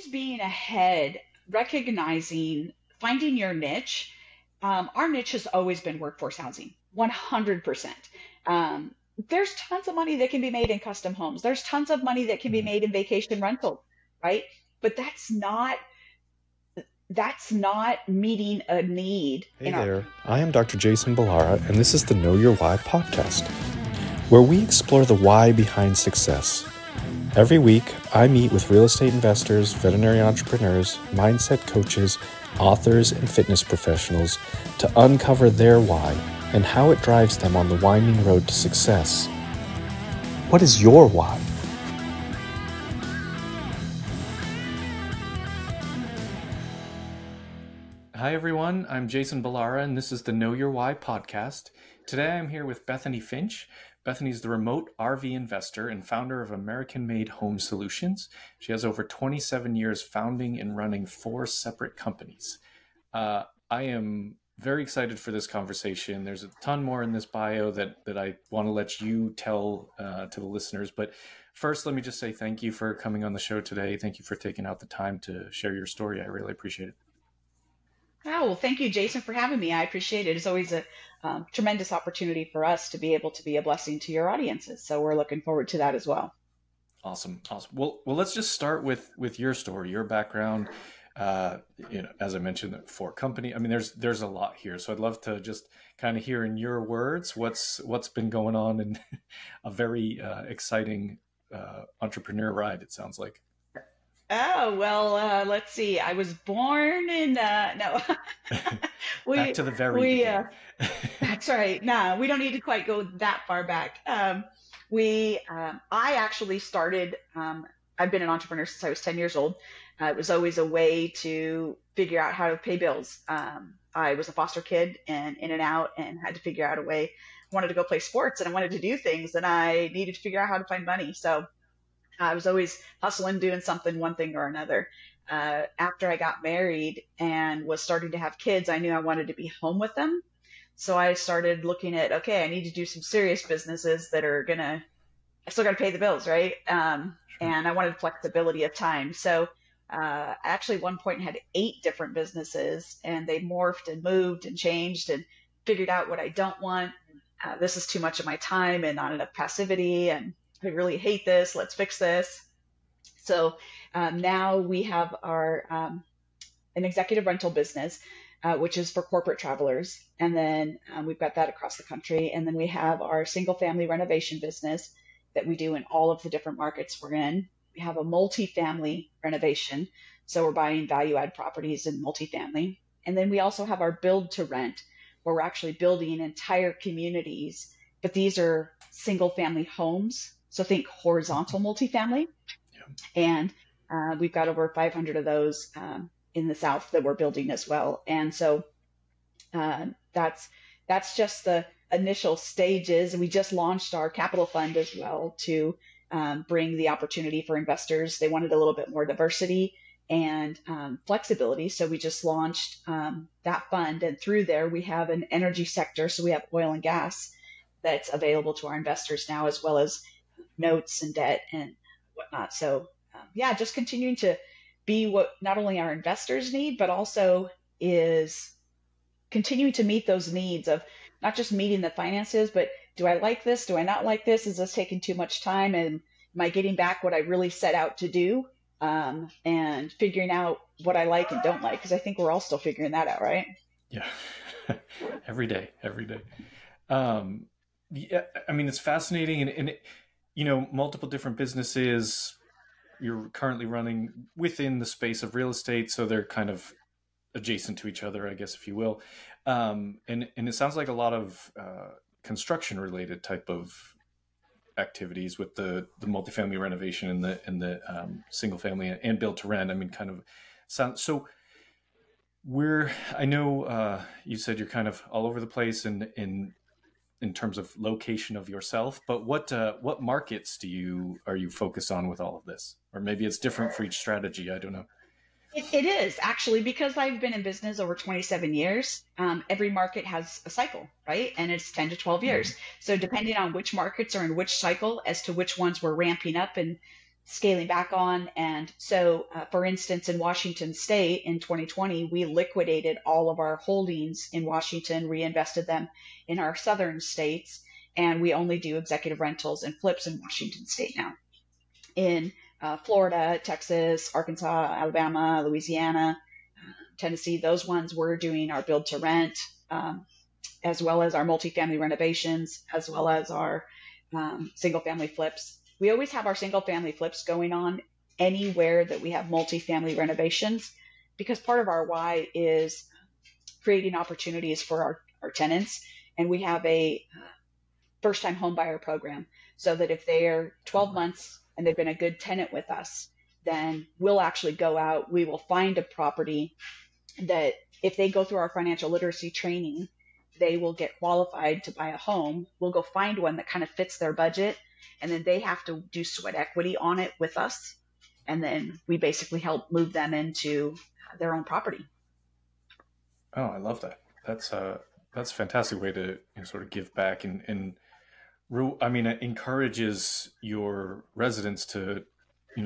always being ahead, recognizing, finding your niche. Our niche has always been workforce housing, 100%. There's tons of money that can be made in custom homes. There's tons of money that can be made in vacation rental, right? But that's not meeting a need. Hey there, I am Dr. Jason Ballara, and this is the Know Your Why podcast, where we explore the why behind success. Every week, I meet with real estate investors, veterinary entrepreneurs, mindset coaches, authors, and fitness professionals to uncover their why and how it drives them on the winding road to success. What is your why? Hi everyone, I'm Jason Ballara, and this is the Know Your Why podcast. Today I'm here with Bethany Finch. Bethany's the remote RV investor and founder of American Made Home Solutions. She has over 27 years founding and running 4 separate companies. I am very excited for this conversation. There's a ton more in this bio that I want to let you tell to the listeners. But first, let me just say thank you for coming on the show today. Thank you for taking out the time to share your story. I really appreciate it. Oh, well, thank you, Jason, for having me. I appreciate it. It's always a tremendous opportunity for us to be able to be a blessing to your audiences. So we're looking forward to that as well. Awesome. Well, let's just start with your story, your background. As I mentioned, for company, I mean, there's a lot here. So I'd love to just kind of hear in your words what's been going on in a very exciting entrepreneur ride, it sounds like. Oh, well, let's see. I was born in, no. Back to the very beginning. That's right. No, we don't need to quite go that far back. I actually started, I've been an entrepreneur since I was 10 years old. It was always a way to figure out how to pay bills. I was a foster kid and in and out and had to figure out a way. I wanted to go play sports and I wanted to do things and I needed to figure out how to find money. So I was always hustling, doing something, one thing or another. After I got married and was starting to have kids, I knew I wanted to be home with them. So I started looking at, okay, I need to do some serious businesses that are I still got to pay the bills, right? And I wanted flexibility of time. So I actually at one point had 8 different businesses and they morphed and moved and changed and figured out what I don't want. This is too much of my time and not enough passivity and I really hate this. Let's fix this. So now we have our an executive rental business, which is for corporate travelers. And then we've got that across the country. And then we have our single family renovation business that we do in all of the different markets we're in. We have a multifamily renovation. So we're buying value add properties in multifamily. And then we also have our build to rent, where we're actually building entire communities. But these are single family homes. So think horizontal multifamily. Yeah. And we've got over 500 of those in the South that we're building as well. And so that's just the initial stages. We just launched our capital fund as well to bring the opportunity for investors. They wanted a little bit more diversity and flexibility. So we just launched that fund. And through there, we have an energy sector. So we have oil and gas that's available to our investors now, as well as notes and debt and whatnot. So just continuing to be what not only our investors need, but also is continuing to meet those needs of not just meeting the finances, but do I like this? Do I not like this? Is this taking too much time? And am I getting back what I really set out to do? And figuring out what I like and don't like, because I think we're all still figuring that out, right? Yeah, every day. Yeah, I mean, it's fascinating and it, multiple different businesses you're currently running within the space of real estate. So they're kind of adjacent to each other, I guess, if you will. And it sounds like a lot of construction related type of activities with the multifamily renovation and the single family and build to rent. I mean, kind of sounds so. I know you said you're kind of all over the place in terms of location of yourself, but what markets are you focused on with all of this? Or maybe it's different for each strategy. I don't know. It is actually, because I've been in business over 27 years. Every market has a cycle, right? And it's 10 to 12 years. Mm-hmm. So depending on which markets are in which cycle as to which ones we're ramping up and scaling back on. And so, for instance, in Washington State in 2020, we liquidated all of our holdings in Washington, reinvested them in our southern states, and we only do executive rentals and flips in Washington State now. In Florida, Texas, Arkansas, Alabama, Louisiana, Tennessee, those ones we're doing our build to rent, as well as our multifamily renovations, as well as our single family flips. We always have our single family flips going on anywhere that we have multifamily renovations, because part of our why is creating opportunities for our tenants. And we have a first time home buyer program, so that if they're 12 months and they've been a good tenant with us, then we'll actually go out, we will find a property that if they go through our financial literacy training, they will get qualified to buy a home. We'll go find one that kind of fits their budget. And then they have to do sweat equity on it with us. And then we basically help move them into their own property. Oh, I love that. That's a fantastic way to sort of give back and it encourages your residents to,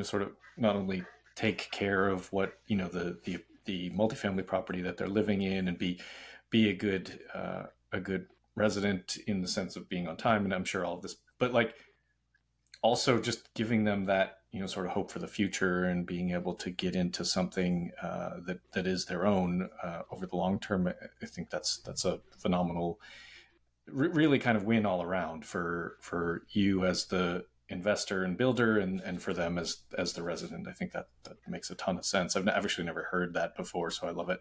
sort of not only take care of what, the multifamily property that they're living in and be a good resident in the sense of being on time. And I'm sure all of this, but also just giving them that, sort of hope for the future and being able to get into something that is their own over the long term. I think that's a phenomenal, really kind of win all around for you as the investor and builder and for them as the resident. I think that makes a ton of sense. I've actually never heard that before, so I love it.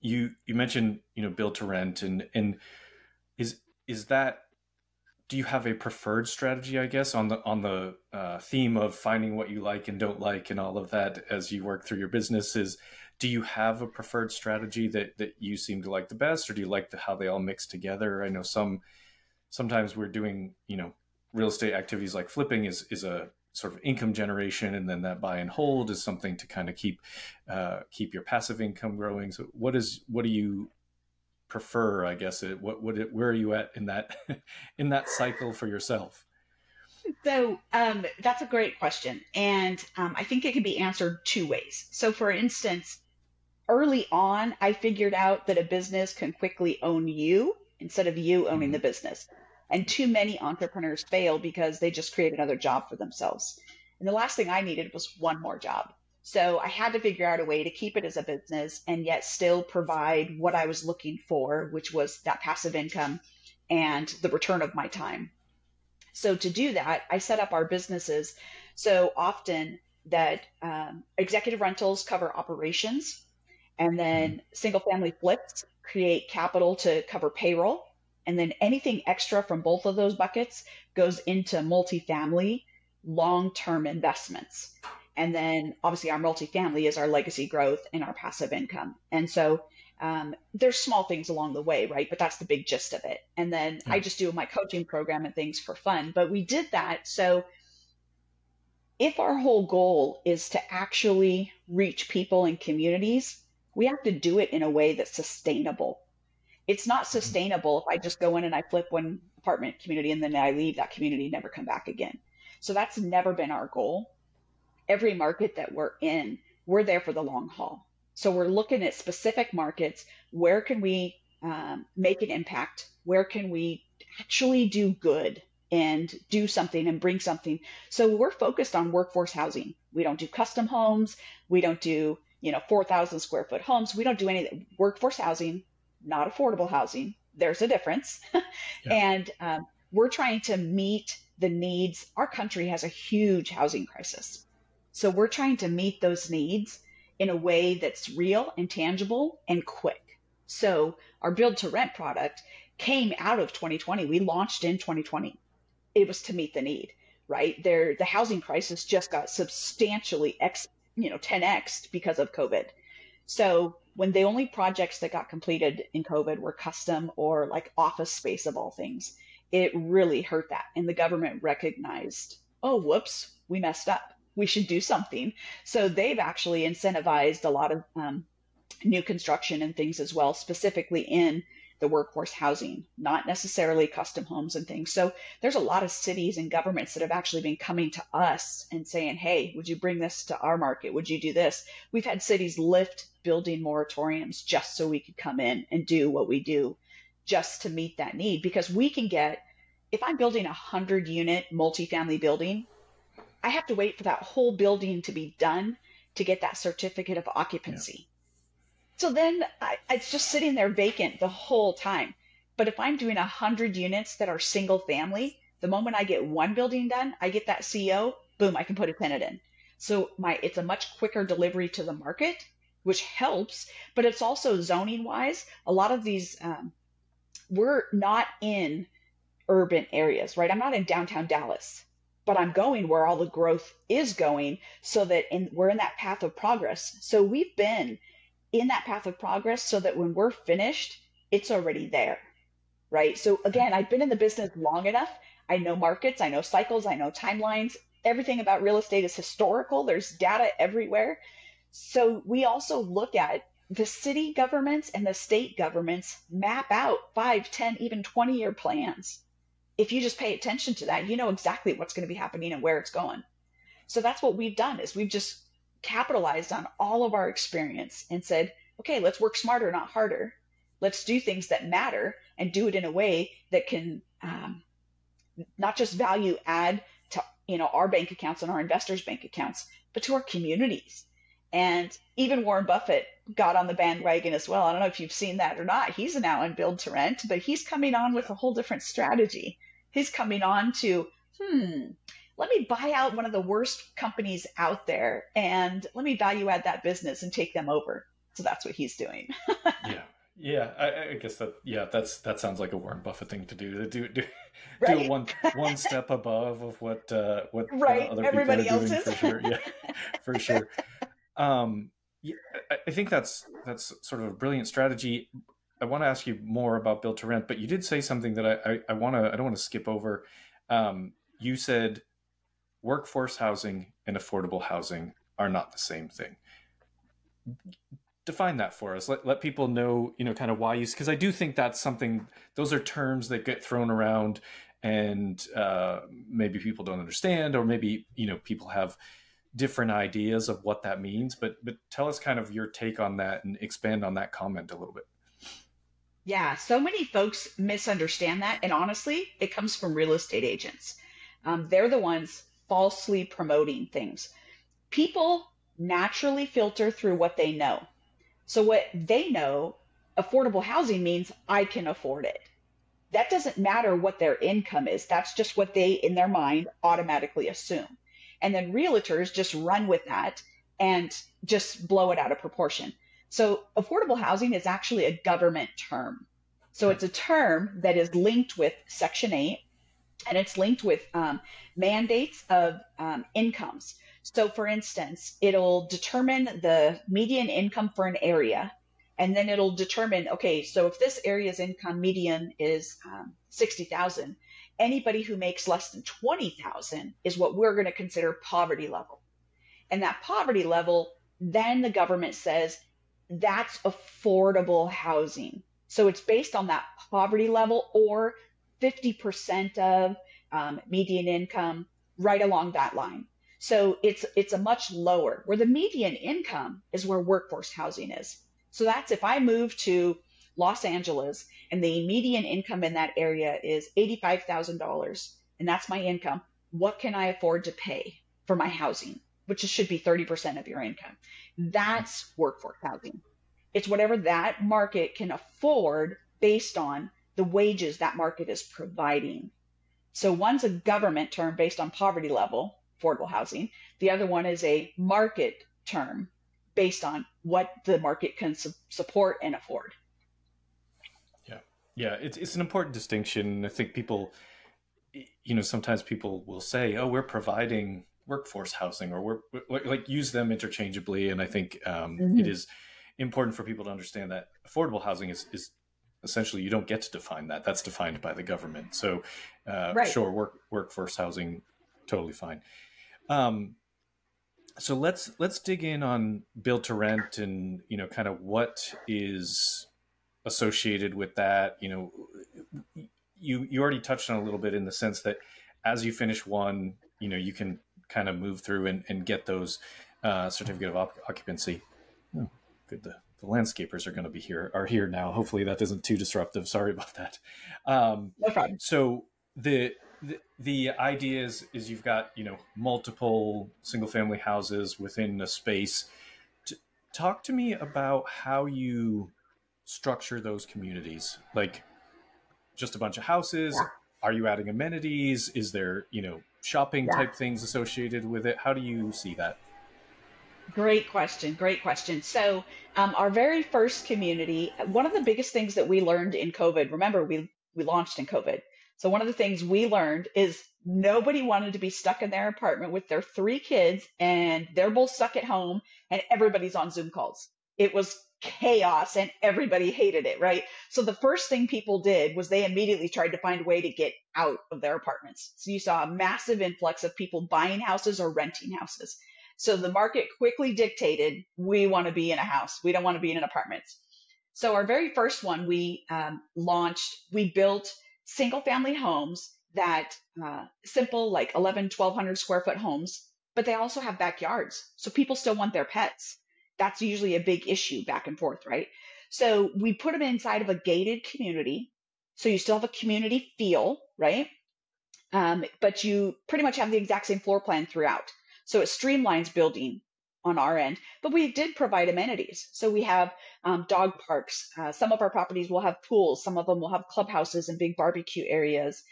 You mentioned, build to rent and is that, do you have a preferred strategy, I guess, on the theme of finding what you like and don't like and all of that as you work through your businesses? Do you have a preferred strategy that you seem to like the best, or do you like how they all mix together? I know sometimes we're doing, real estate activities like flipping is a sort of income generation, and then that buy and hold is something to kind of keep your passive income growing. So what do you prefer, I guess? Where are you at in that cycle for yourself? So that's a great question, and I think it can be answered two ways. So, for instance, early on, I figured out that a business can quickly own you instead of you owning the business. And too many entrepreneurs fail because they just create another job for themselves. And the last thing I needed was one more job. So I had to figure out a way to keep it as a business and yet still provide what I was looking for, which was that passive income and the return of my time. So to do that, I set up our businesses so often that executive rentals cover operations, and then single family flips create capital to cover payroll. And then anything extra from both of those buckets goes into multifamily long-term investments. And then obviously our multifamily is our legacy growth and our passive income. And so there's small things along the way, right? But that's the big gist of it. And then I just do my coaching program and things for fun. But we did that. So if our whole goal is to actually reach people and communities, we have to do it in a way that's sustainable. It's not sustainable if I just go in and I flip one apartment community and then I leave that community and never come back again. So that's never been our goal. Every market that we're in, we're there for the long haul. So we're looking at specific markets. Where can we make an impact? Where can we actually do good and do something and bring something? So we're focused on workforce housing. We don't do custom homes. We don't do 4,000 square foot homes. We don't do any of that. Workforce housing, not affordable housing. There's a difference. Yeah. And we're trying to meet the needs. Our country has a huge housing crisis. So we're trying to meet those needs in a way that's real and tangible and quick. So our build to rent product came out of 2020. We launched in 2020. It was to meet the need, right? The housing crisis just got substantially 10x'd because of COVID. So when the only projects that got completed in COVID were custom or like office space of all things, it really hurt that. And the government recognized, oh, whoops, we messed up. We should do something. So they've actually incentivized a lot of new construction and things as well, specifically in the workforce housing, not necessarily custom homes and things. So there's a lot of cities and governments that have actually been coming to us and saying, hey, would you bring this to our market? Would you do this? We've had cities lift building moratoriums just so we could come in and do what we do just to meet that need, because we can get, if I'm building a 100-unit multifamily building, I have to wait for that whole building to be done to get that certificate of occupancy. Yeah. So then it's just sitting there vacant the whole time. But if I'm doing 100 units that are single family, the moment I get one building done, I get that CO, boom, I can put a tenant in. So it's a much quicker delivery to the market, which helps, but it's also zoning wise. A lot of these, we're not in urban areas, right? I'm not in downtown Dallas, but I'm going where all the growth is going so that we're in that path of progress. So we've been in that path of progress so that when we're finished, it's already there, right? So again, I've been in the business long enough. I know markets, I know cycles, I know timelines. Everything about real estate is historical. There's data everywhere. So we also look at the city governments and the state governments map out 5, 10, even 20-year plans. If you just pay attention to that, you know exactly what's going to be happening and where it's going. So that's what we've done, is we've just capitalized on all of our experience and said, okay, let's work smarter, not harder. Let's do things that matter and do it in a way that can not just value add to our bank accounts and our investors' bank accounts, but to our communities. And even Warren Buffett got on the bandwagon as well. I don't know if you've seen that or not. He's now in build to rent, but he's coming on with a whole different strategy. He's coming on to, let me buy out one of the worst companies out there and let me value add that business and take them over. So that's what he's doing. Yeah. I guess that, that sounds like a Warren Buffett thing to do. Right. Do one step above of what other everybody people are doing, for sure. Yeah, for sure. Yeah, I think that's sort of a brilliant strategy. I want to ask you more about build to rent, but you did say something that I don't want to skip over. You said workforce housing and affordable housing are not the same thing. Define that for us. Let people know, kind of why you, because I do think that's something, those are terms that get thrown around and maybe people don't understand, or maybe, people have different ideas of what that means, but tell us kind of your take on that and expand on that comment a little bit. Yeah, so many folks misunderstand that. And honestly, it comes from real estate agents. They're the ones falsely promoting things. People naturally filter through what they know. So what they know, affordable housing means I can afford it. That doesn't matter what their income is. That's just what they, in their mind, automatically assume. And then realtors just run with that and just blow it out of proportion. So affordable housing is actually a government term. So it's a term that is linked with Section 8, and it's linked with mandates of incomes. So for instance, it'll determine the median income for an area, and then it'll determine, okay, so if this area's income median is $60,000, anybody who makes less than $20,000 is what we're going to consider poverty level. And that poverty level, then the government says, that's affordable housing. So it's based on that poverty level or 50% of median income, right along that line. So it's a much lower, where the median income is where workforce housing is. So that's if I move to Los Angeles and the median income in that area is $85,000, and that's my income, what can I afford to pay for my housing? Which should be 30% of your income. That's workforce housing. It's whatever that market can afford based on the wages that market is providing. So one's a government term based on poverty level, affordable housing. The other one is a market term based on what the market can support and afford. Yeah, it's an important distinction. I think people, sometimes people will say, oh, we're providing workforce housing, or we're like, use them interchangeably. And I think it is important for people to understand that affordable housing is essentially, you don't get to define that. That's defined by the government. So right. Sure, workforce housing, totally fine. So let's dig in on build to rent and, kind of what is associated with that? You know, you already touched on a little bit in the sense that as you finish one, you know, you can kind of move through and get those certificate of occupancy. Oh, good. The landscapers are here now. Hopefully that isn't too disruptive. Sorry about that. No problem. So the idea is you've got, you know, multiple single family houses within a space. Talk to me about how you structure those communities. Like just a bunch of houses. Yeah. Are you adding amenities? Is there, you know, shopping yeah. type things associated with it? How do you see that? Great question. So our very first community, one of the biggest things that we learned in COVID, remember we launched in COVID. So one of the things we learned is nobody wanted to be stuck in their apartment with their three kids and they're both stuck at home and everybody's on Zoom calls. It was chaos and everybody hated it, right? So the first thing people did was they immediately tried to find a way to get out of their apartments. So you saw a massive influx of people buying houses or renting houses. So the market quickly dictated, we want to be in a house. We don't want to be in an apartment. So our very first one we launched, we built single family homes that simple, like 1,100 square foot homes, but they also have backyards. So people still want their pets. That's usually a big issue back and forth, right? So we put them inside of a gated community. So you still have a community feel, right? But you pretty much have the exact same floor plan throughout. So it streamlines building on our end, but we did provide amenities. So we have dog parks. Some of our properties will have pools. Some of them will have clubhouses and big barbecue areas.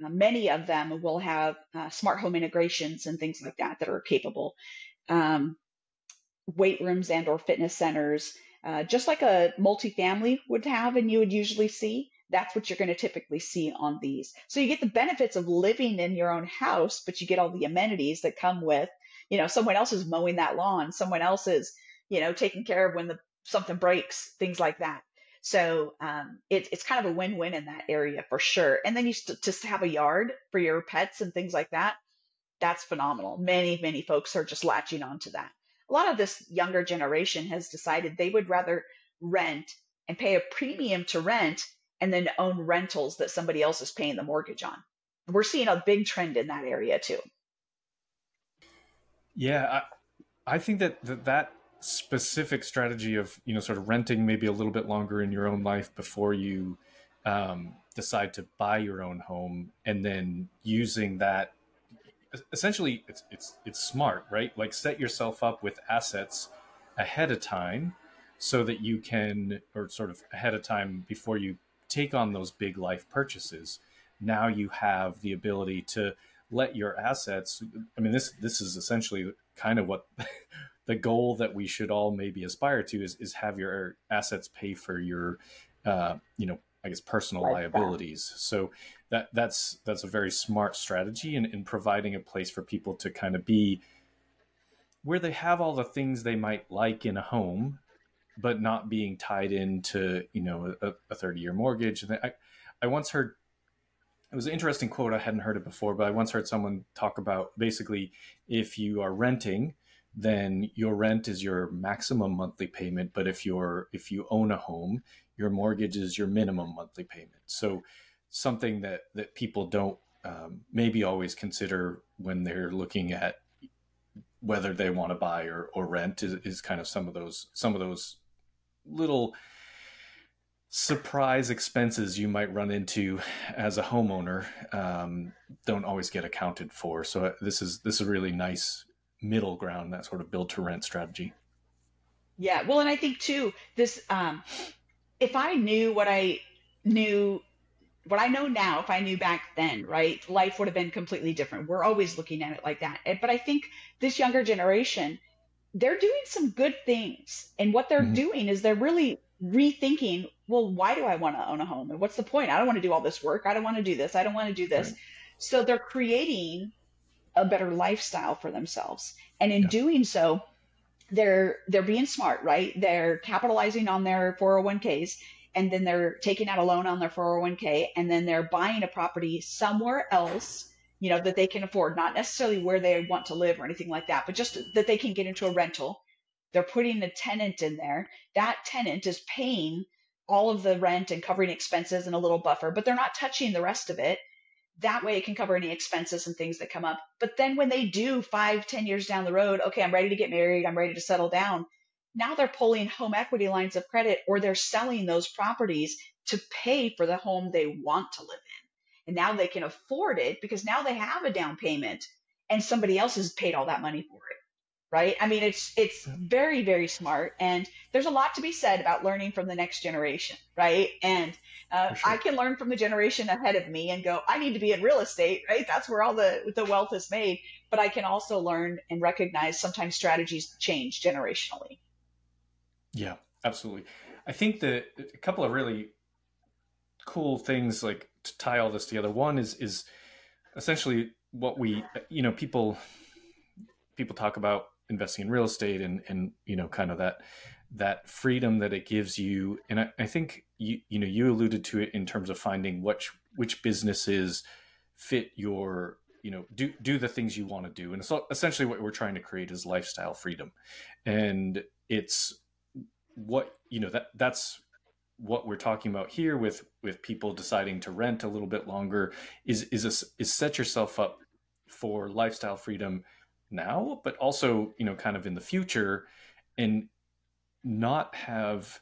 Many of them will have smart home integrations and things like that are capable. Weight rooms and or fitness centers, just like a multifamily would have and you would usually see. That's what you're going to typically see on these. So you get the benefits of living in your own house, but you get all the amenities that come with, you know, someone else is mowing that lawn, someone else is, you know, taking care of when something breaks, things like that. So it's kind of a win-win in that area for sure. And then you just have a yard for your pets and things like that. That's phenomenal. Many, many folks are just latching onto that. A lot of this younger generation has decided they would rather rent and pay a premium to rent and then own rentals that somebody else is paying the mortgage on. We're seeing a big trend in that area too. Yeah, I think that specific strategy of, you know, sort of renting maybe a little bit longer in your own life before you decide to buy your own home, and then using that, essentially it's smart, right? Like set yourself up with assets ahead of time so that you can, or sort of ahead of time before you take on those big life purchases. Now you have the ability to let your assets, I mean, this is essentially kind of what the goal that we should all maybe aspire to is have your assets pay for your, you know, I guess, personal liabilities. So that's a very smart strategy in providing a place for people to kind of be where they have all the things they might like in a home, but not being tied into, you know, a 30-year mortgage. And I once heard, it was an interesting quote. I hadn't heard it before, but I once heard someone talk about basically, if you are renting, then your rent is your maximum monthly payment. But if you own a home, your mortgage is your minimum monthly payment. So something that people don't maybe always consider when they're looking at whether they want to buy or rent is kind of some of those little surprise expenses you might run into as a homeowner don't always get accounted for. So this is a really nice middle ground, that sort of build to rent strategy. Yeah. Well, and I think too, this, if I knew what I know now, if I knew back then, right, life would have been completely different. We're always looking at it like that. But I think this younger generation, they're doing some good things. And what they're mm-hmm. doing is they're really rethinking, well, why do I want to own a home? And what's the point? I don't want to do all this work. I don't want to do this. I don't want to do this. Right. So they're creating a better lifestyle for themselves. And in doing so, they're being smart, right? They're capitalizing on their 401ks. And then they're taking out a loan on their 401k, and then they're buying a property somewhere else, you know, that they can afford, not necessarily where they want to live or anything like that, but just that they can get into a rental They're putting a tenant in there. That tenant is paying all of the rent and covering expenses and a little buffer, but they're not touching the rest of it. That way it can cover any expenses and things that come up. But then when they do 5-10 years down the road, okay, I'm ready to get married, I'm ready to settle down. Now they're pulling home equity lines of credit, or they're selling those properties to pay for the home they want to live in. And now they can afford it because now they have a down payment and somebody else has paid all that money for it. Right? I mean, it's very, very smart. And there's a lot to be said about learning from the next generation, right? And I can learn from the generation ahead of me and go, I need to be in real estate, right? That's where all the wealth is made. But I can also learn and recognize sometimes strategies change generationally. Yeah, absolutely. I think that a couple of really cool things, like, to tie all this together. One is essentially what we, people talk about investing in real estate and kind of that freedom that it gives you. And I think you alluded to it in terms of finding which businesses fit your, do the things you want to do. And so essentially what we're trying to create is lifestyle freedom. And it's what, that's what we're talking about here with people deciding to rent a little bit longer is set yourself up for lifestyle freedom now, but also, kind of in the future, and not have,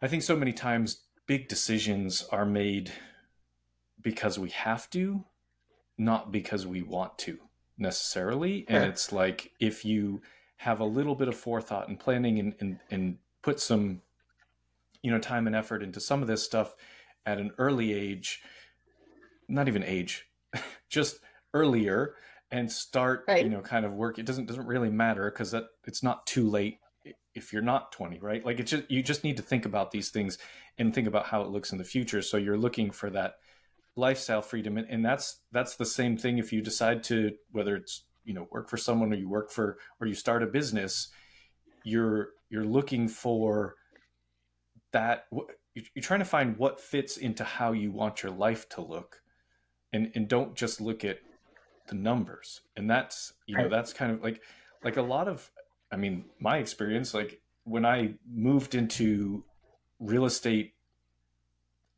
I think so many times big decisions are made because we have to, not because we want to necessarily. And it's like, if you have a little bit of forethought and planning and put some, time and effort into some of this stuff at an early age, not even age, just earlier, and start, kind of work. It doesn't really matter, because that it's not too late if you're not 20, right? Like, it's just, you just need to think about these things and think about how it looks in the future. So you're looking for that lifestyle freedom. And that's the same thing. If you decide to, whether it's, work for someone, or you work for, or you start a business, you're looking for that. You're trying to find what fits into how you want your life to look, and don't just look at the numbers. And that's, that's kind of like a lot of, I mean, my experience, like when I moved into real estate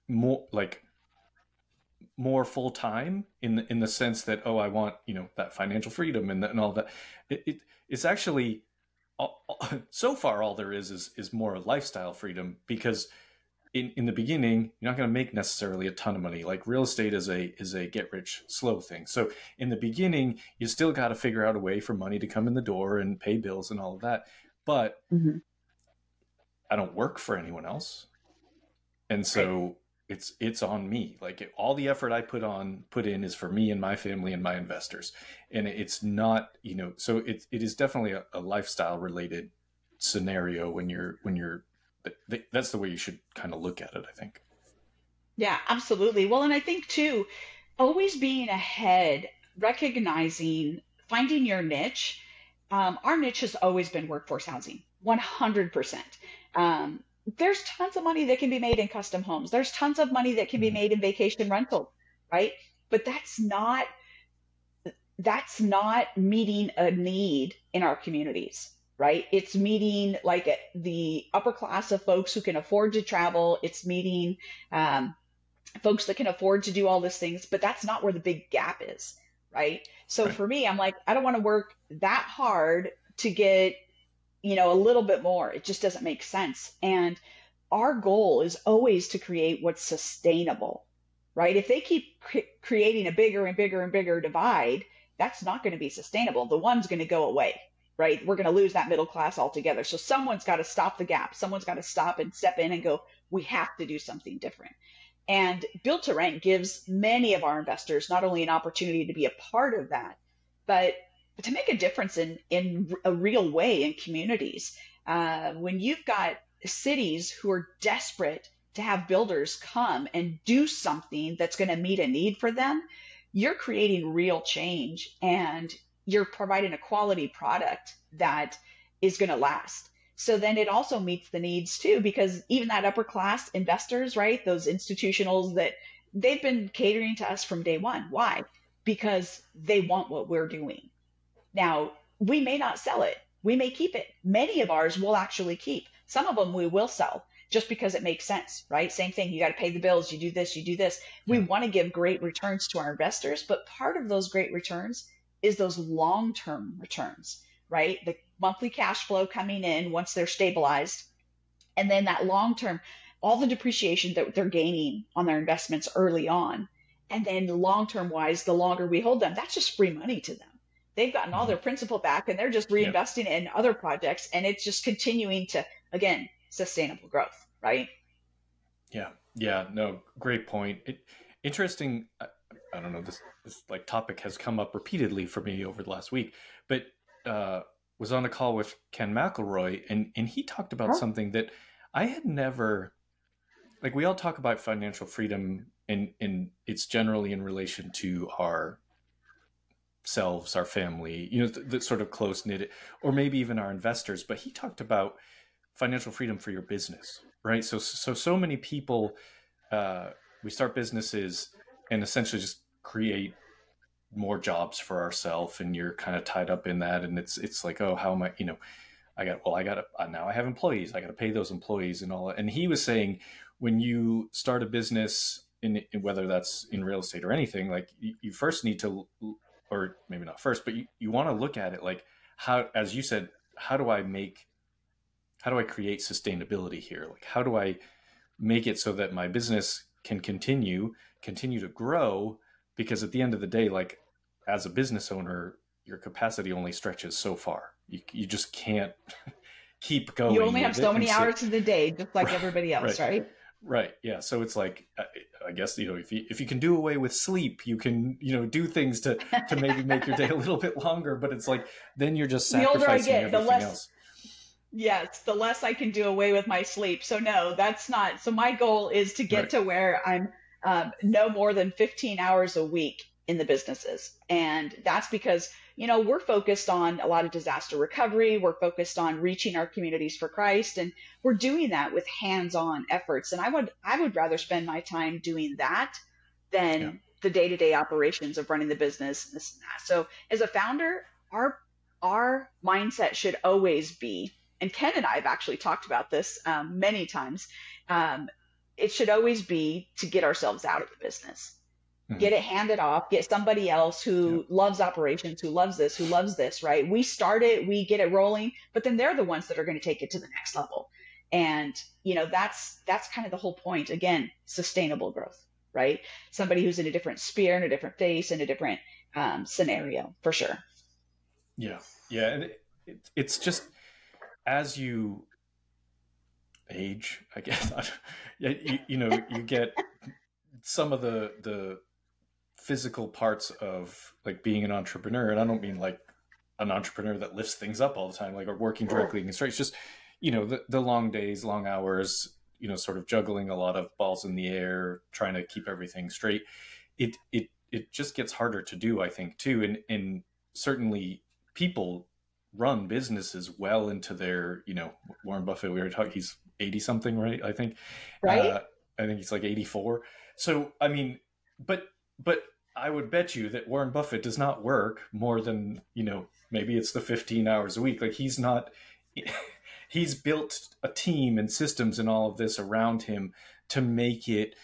more full time in the sense that, I want, that financial freedom and all that, it's actually so far all there is more lifestyle freedom, because in the beginning, you're not going to make necessarily a ton of money. Like, real estate is a get rich slow thing. So in the beginning, you still got to figure out a way for money to come in the door and pay bills and all of that. But I don't work for anyone else. And so it's on me. Like, all the effort I put in is for me and my family and my investors. And it's not, so it is definitely a lifestyle related scenario when you're but that's the way you should kind of look at it, I think. Yeah, absolutely. Well, and I think too, always being ahead, recognizing, finding your niche. Our niche has always been workforce housing, 100%. There's tons of money that can be made in custom homes. There's tons of money that can be made in vacation rental, right? But that's not meeting a need in our communities. Right? It's meeting like the upper class of folks who can afford to travel. It's meeting folks that can afford to do all these things, but that's not where the big gap is. Right. So for me, I'm like, I don't want to work that hard to get, a little bit more. It just doesn't make sense. And our goal is always to create what's sustainable, right? If they keep creating a bigger and bigger and bigger divide, that's not going to be sustainable. The one's going to go away. Right? We're going to lose that middle class altogether. So someone's got to stop the gap. Someone's got to stop and step in and go, we have to do something different. And Build to Rent gives many of our investors not only an opportunity to be a part of that, but to make a difference in a real way in communities. When you've got cities who are desperate to have builders come and do something that's going to meet a need for them, you're creating real change, and you're providing a quality product that is going to last. So then it also meets the needs too, because even that upper class investors, right? Those institutionals that they've been catering to us from day one. Why? Because they want what we're doing. Now, we may not sell it, we may keep it. Many of ours we'll actually keep. Some of them we will sell just because it makes sense, right? Same thing. You got to pay the bills. You do this, you do this. We want to give great returns to our investors, but part of those great returns is those long-term returns, right? The monthly cash flow coming in once they're stabilized. And then that long-term, all the depreciation that they're gaining on their investments early on. And then long-term wise, the longer we hold them, that's just free money to them. They've gotten all their principal back and they're just reinvesting in other projects. And it's just continuing to, again, sustainable growth, right? Yeah. Yeah. No, great point. Interesting. I don't know, this like topic has come up repeatedly for me over the last week, but was on a call with Ken McElroy and he talked about something that I had never, like we all talk about financial freedom and it's generally in relation to ourselves, our family, you know, the sort of close knit, or maybe even our investors, but he talked about financial freedom for your business, right? So many people, we start businesses and essentially just create more jobs for ourselves, and you're kind of tied up in that. And it's like, oh, how am I, you know, now I have employees, I got to pay those employees and all that. And he was saying, when you start a business in whether that's in real estate or anything, like you first need to, or maybe not first, but you want to look at it like how, as you said, how do I create sustainability here? Like, how do I make it so that my business can continue to grow? Because at the end of the day, like as a business owner, your capacity only stretches so far. You just can't keep going. You only have so many hours in the day, just like everybody else, right? Right. Yeah. So it's like, I guess, you know, if you can do away with sleep, you can, you know, do things to maybe make your day a little bit longer, but it's like, then you're just sacrificing everything else. Yes, the less I can do away with my sleep. So no, that's not. So my goal is to get to where I'm no more than 15 hours a week in the businesses. And that's because, you know, we're focused on a lot of disaster recovery. We're focused on reaching our communities for Christ. And we're doing that with hands-on efforts. And I would rather spend my time doing that than the day-to-day operations of running the business. This and that. So as a founder, our mindset should always be, and Ken and I have actually talked about this many times. It should always be to get ourselves out of the business, get it handed off, get somebody else who loves operations, who loves this, right? We start it, we get it rolling, but then they're the ones that are going to take it to the next level. And, you know, that's kind of the whole point. Again, sustainable growth, right? Somebody who's in a different sphere, in a different phase, in a different scenario, for sure. Yeah. Yeah. And it's just, as you age, I guess, you know, you get some of the physical parts of like being an entrepreneur. And I don't mean like an entrepreneur that lifts things up all the time, like, or working directly in construction. It's just, you know, the long days, long hours, you know, sort of juggling a lot of balls in the air, trying to keep everything straight. It just gets harder to do, I think, too. And certainly people run businesses well into their, you know, Warren Buffett, we were talking, he's 80 something, right? I think, I think he's like 84. So, I mean, but I would bet you that Warren Buffett does not work more than, you know, maybe it's the 15 hours a week. Like he's built a team and systems and all of this around him to make it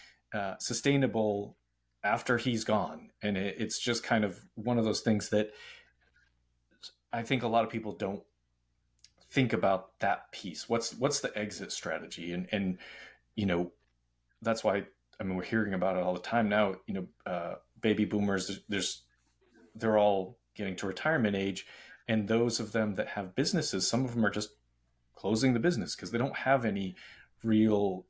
sustainable after he's gone. And it's just kind of one of those things that, I think a lot of people don't think about that piece. What's the exit strategy? And, you know, that's why, I mean, we're hearing about it all the time now, you know, baby boomers, they're all getting to retirement age. And those of them that have businesses, some of them are just closing the business because they don't have any real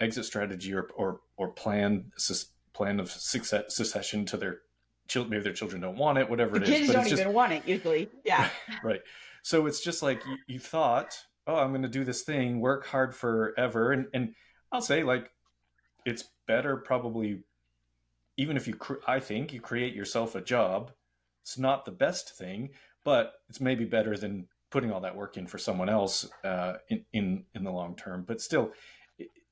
exit strategy or plan of succession to their children. Maybe their children don't want it, whatever it is. Kids don't even want it usually. Yeah. Right. So it's just like you thought, oh, I'm going to do this thing, work hard forever. And I'll say, like, it's better probably, even if I think you create yourself a job, it's not the best thing, but it's maybe better than putting all that work in for someone else in the long term. But still,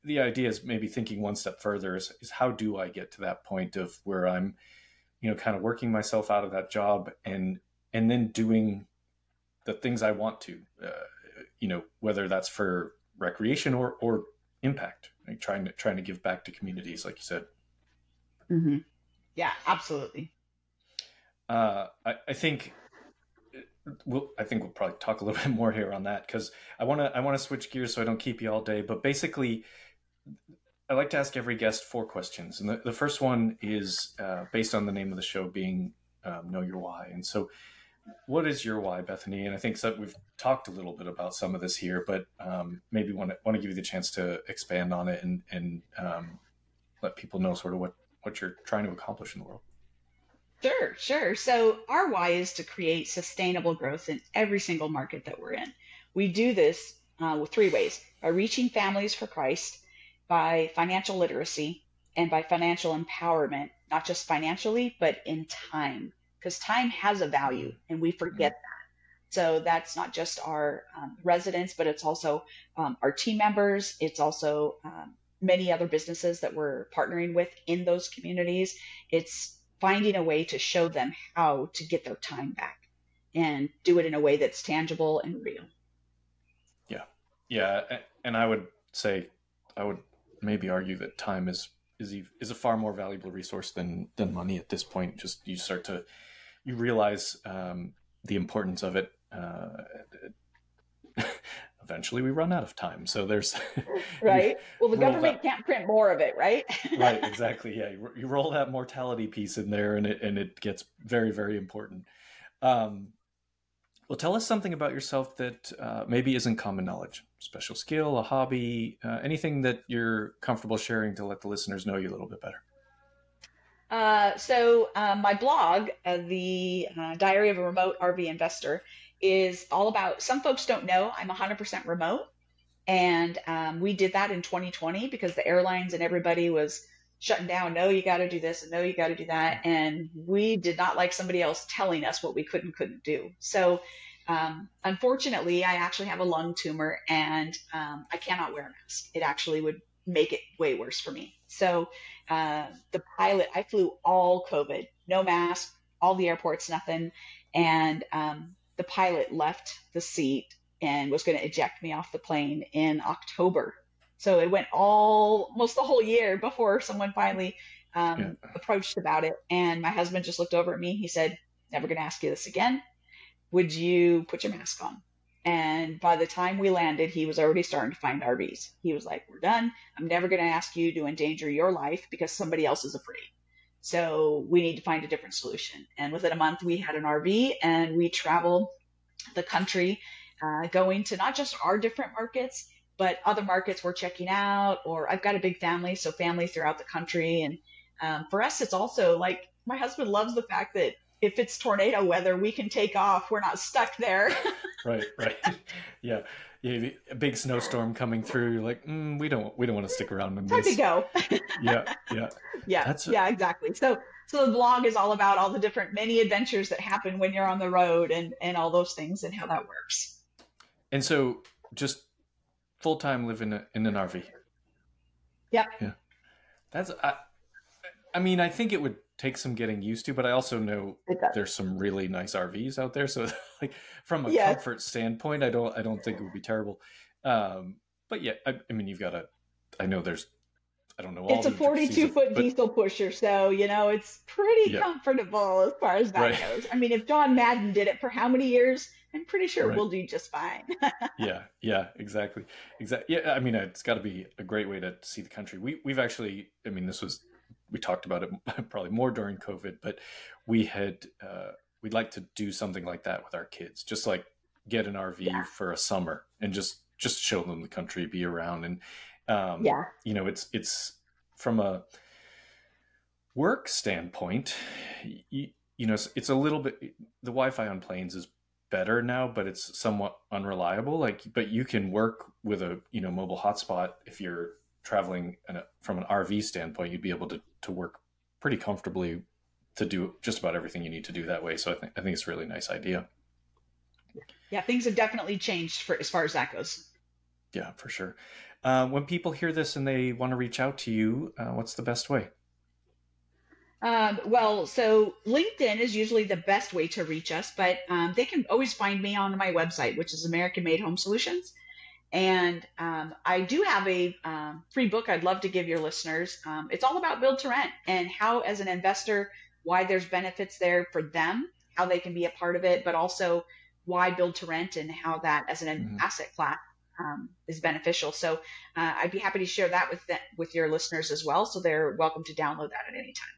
the idea is maybe thinking one step further is how do I get to that point of where I'm, you know, kind of working myself out of that job and then doing the things I want to, whether that's for recreation or impact, like trying to give back to communities, like you said. Mm-hmm. Yeah, absolutely. I think we'll probably talk a little bit more here on that, because I want to switch gears so I don't keep you all day. But basically, I like to ask every guest 4 questions, and the first one is based on the name of the show being Know Your Why. And so, what is your why, Bethany? And I think so we've talked a little bit about some of this here, but maybe want to give you the chance to expand on it and let people know sort of what you're trying to accomplish in the world. Sure. So our why is to create sustainable growth in every single market that we're in. We do this with 3 ways: by reaching families for Christ, by financial literacy, and by financial empowerment, not just financially, but in time, because time has a value and we forget that. So that's not just our residents, but it's also our team members. It's also many other businesses that we're partnering with in those communities. It's finding a way to show them how to get their time back and do it in a way that's tangible and real. Yeah. And I would maybe argue that time is a far more valuable resource than money at this point. Just you realize the importance of it. Eventually we run out of time. So there's right. Well, the government can't print more of it, right? Right. Exactly. Yeah. You roll that mortality piece in there and it gets very, very important. Well, tell us something about yourself that maybe isn't common knowledge, special skill, a hobby, anything that you're comfortable sharing to let the listeners know you a little bit better. So my blog, The Diary of a Remote RV Investor, is all about, some folks don't know, I'm 100% remote. And we did that in 2020 because the airlines and everybody was shutting down. No, you got to do this, and no, you got to do that. And we did not like somebody else telling us what we could and couldn't do. So unfortunately, I actually have a lung tumor and I cannot wear a mask. It actually would make it way worse for me. So the pilot, I flew all COVID, no mask, all the airports, nothing. And the pilot left the seat and was going to eject me off the plane in October. So it went almost the whole year before someone finally approached about it. And my husband just looked over at me. He said, "Never going to ask you this again. Would you put your mask on?" And by the time we landed, he was already starting to find RVs. He was like, "We're done. I'm never going to ask you to endanger your life because somebody else is afraid. So we need to find a different solution." And within a month, we had an RV and we traveled the country, going to not just our different markets, but other markets we're checking out, or I've got a big family, so families throughout the country. And for us, it's also like, my husband loves the fact that if it's tornado weather, we can take off. We're not stuck there. Right. Yeah. A big snowstorm coming through. You're like, we don't want to stick around in this. Time to go. Yeah. Exactly. So the blog is all about all the different many adventures that happen when you're on the road and all those things and how that works. And so just full time live in an RV. Yep. Yeah. That's, I mean, I think it would take some getting used to, but I also know there's some really nice RVs out there. So like from a comfort standpoint, I don't think it would be terrible. But yeah, I mean, you've got I don't know. It's a 42-foot diesel pusher. So, it's pretty comfortable as far as that goes. I mean, if John Madden did it for how many years, I'm pretty sure we'll do just fine. Exactly. Yeah. I mean, it's gotta be a great way to see the country. We've actually, I mean, we talked about it probably more during COVID, but we had, we'd like to do something like that with our kids, just like get an RV for a summer and just show them the country, be around. And, it's from a work standpoint, it's a little bit, the Wi-Fi on planes is better now, but it's somewhat unreliable. But you can work with a, mobile hotspot. If you're traveling from an RV standpoint, you'd be able to work pretty comfortably to do just about everything you need to do that way. So I think it's a really nice idea. Yeah. Things have definitely changed as far as that goes. Yeah, for sure. When people hear this and they want to reach out to you, what's the best way? Well, so LinkedIn is usually the best way to reach us, but they can always find me on my website, which is American Made Home Solutions. And I do have a free book I'd love to give your listeners. It's all about build to rent and how, as an investor, why there's benefits there for them, how they can be a part of it, but also why build to rent and how that as an asset class is beneficial. So I'd be happy to share that with your listeners as well. So they're welcome to download that at any time.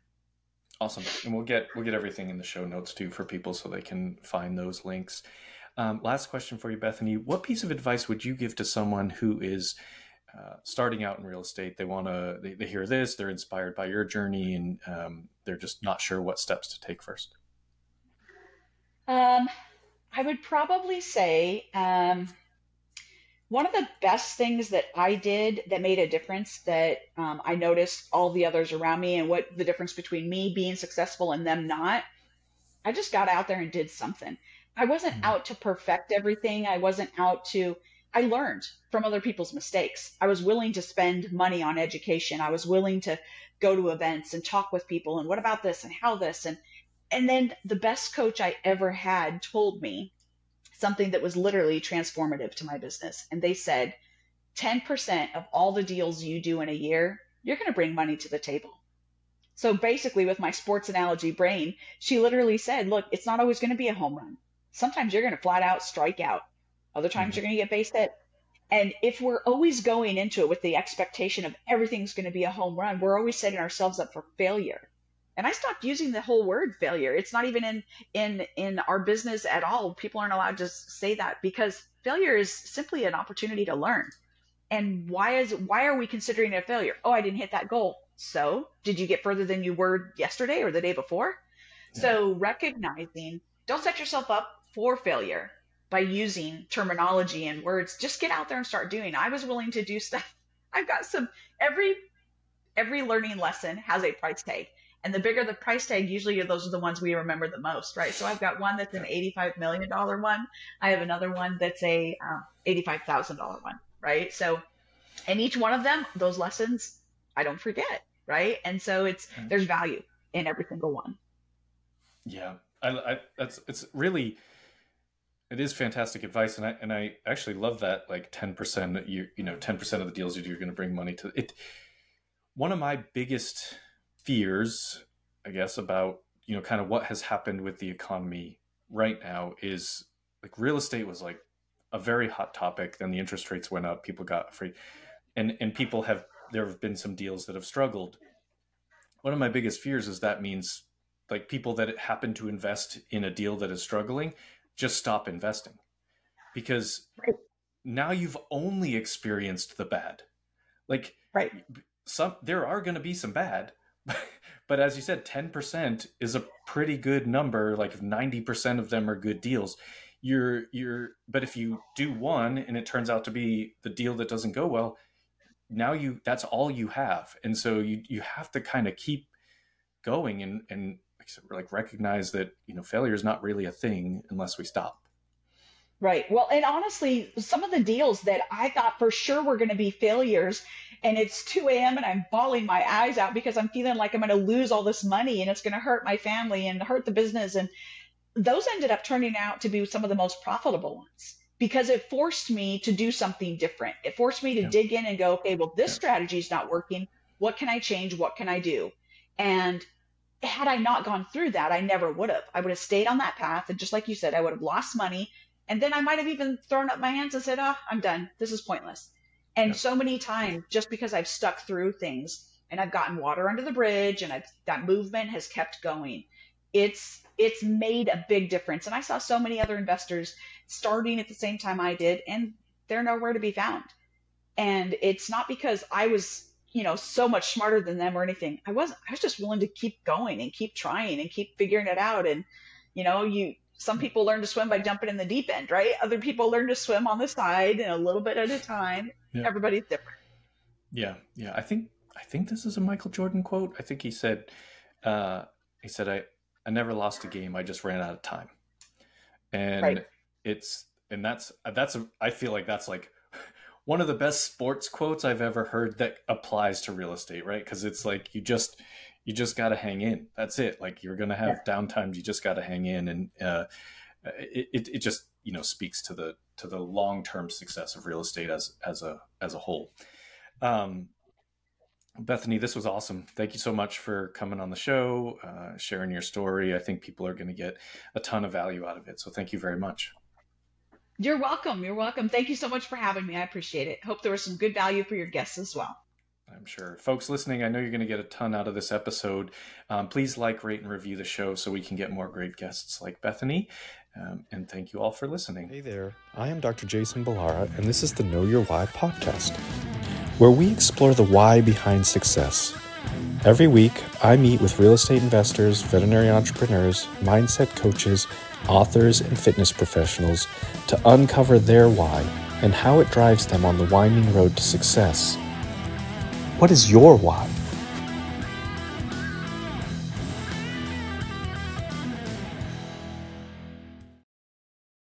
Awesome. And we'll get everything in the show notes too for people so they can find those links. Last question for you, Bethany. What piece of advice would you give to someone who is starting out in real estate? They hear this, they're inspired by your journey, and they're just not sure what steps to take first. I would probably say one of the best things that I did that made a difference that I noticed all the others around me and what the difference between me being successful and them not, I just got out there and did something. I wasn't out to perfect everything. I learned from other people's mistakes. I was willing to spend money on education. I was willing to go to events and talk with people and what about this and how this. And then the best coach I ever had told me something that was literally transformative to my business. And they said, 10% of all the deals you do in a year, you're going to bring money to the table. So basically with my sports analogy brain, she literally said, look, it's not always going to be a home run. Sometimes you're going to flat out strike out. Other times you're going to get base hit. And if we're always going into it with the expectation of everything's going to be a home run, we're always setting ourselves up for failure. And I stopped using the whole word failure. It's not even in our business at all. People aren't allowed to say that because failure is simply an opportunity to learn. And why are we considering it a failure? Oh, I didn't hit that goal. So did you get further than you were yesterday or the day before? Yeah. So recognizing, don't set yourself up for failure by using terminology and words. Just get out there and start doing. I was willing to do stuff. I've got some, every learning lesson has a price tag. And the bigger the price tag, usually those are the ones we remember the most, right? So I've got one that's an $85 million one. I have another one that's a $85,000 one, right? So, and each one of them, those lessons, I don't forget, right? And so there's value in every single one. Yeah, it is fantastic advice, and I actually love that. Like 10% that you know, 10% of the deals you do, you're going to bring money to it. One of my biggest fears, I guess, about, you know, kind of what has happened with the economy right now is like real estate was like a very hot topic. Then the interest rates went up, people got afraid, and there have been some deals that have struggled. One of my biggest fears is that means like people that happen to invest in a deal that is struggling, just stop investing because now you've only experienced the bad. Like there are going to be some bad, but as you said, 10% is a pretty good number. Like if 90% of them are good deals, but if you do one and it turns out to be the deal that doesn't go well, now that's all you have. And so you have to kind of keep going and like recognize that, you know, failure is not really a thing unless we stop. Right. Well, and honestly, some of the deals that I thought for sure were going to be failures, and it's 2 a.m. and I'm bawling my eyes out because I'm feeling like I'm going to lose all this money and it's going to hurt my family and hurt the business. And those ended up turning out to be some of the most profitable ones because it forced me to do something different. It forced me to dig in and go, okay, well, this strategy is not working. What can I change? What can I do? And had I not gone through that, I never would have. I would have stayed on that path. And just like you said, I would have lost money. And then I might have even thrown up my hands and said, oh, I'm done. This is pointless. And so many times, just because I've stuck through things and I've gotten water under the bridge and that movement has kept going, it's made a big difference. And I saw so many other investors starting at the same time I did, and they're nowhere to be found. And it's not because I was, you know, so much smarter than them or anything. I was just willing to keep going and keep trying and keep figuring it out. And, you know, some people learn to swim by jumping in the deep end, right? Other people learn to swim on the side and a little bit at a time. Yeah. Everybody's different. Yeah. Yeah. I think this is a Michael Jordan quote. I think he said, I never lost a game. I just ran out of time. And I feel like that's like one of the best sports quotes I've ever heard that applies to real estate, right? Because it's like, you just got to hang in. That's it. Like, you're going to have downtimes. You just got to hang in. And it just, you know, speaks to the long-term success of real estate as a whole. Bethany, this was awesome. Thank you so much for coming on the show, sharing your story. I think people are going to get a ton of value out of it. So thank you very much. You're welcome. You're welcome. Thank you so much for having me. I appreciate it. Hope there was some good value for your guests as well. I'm sure. Folks listening, I know you're going to get a ton out of this episode. Please like, rate, and review the show so we can get more great guests like Bethany. And thank you all for listening. Hey there. I am Dr. Jason Ballara, and this is the Know Your Why podcast, where we explore the why behind success. Every week, I meet with real estate investors, veterinary entrepreneurs, mindset coaches, authors, and fitness professionals to uncover their why and how it drives them on the winding road to success. What is your why?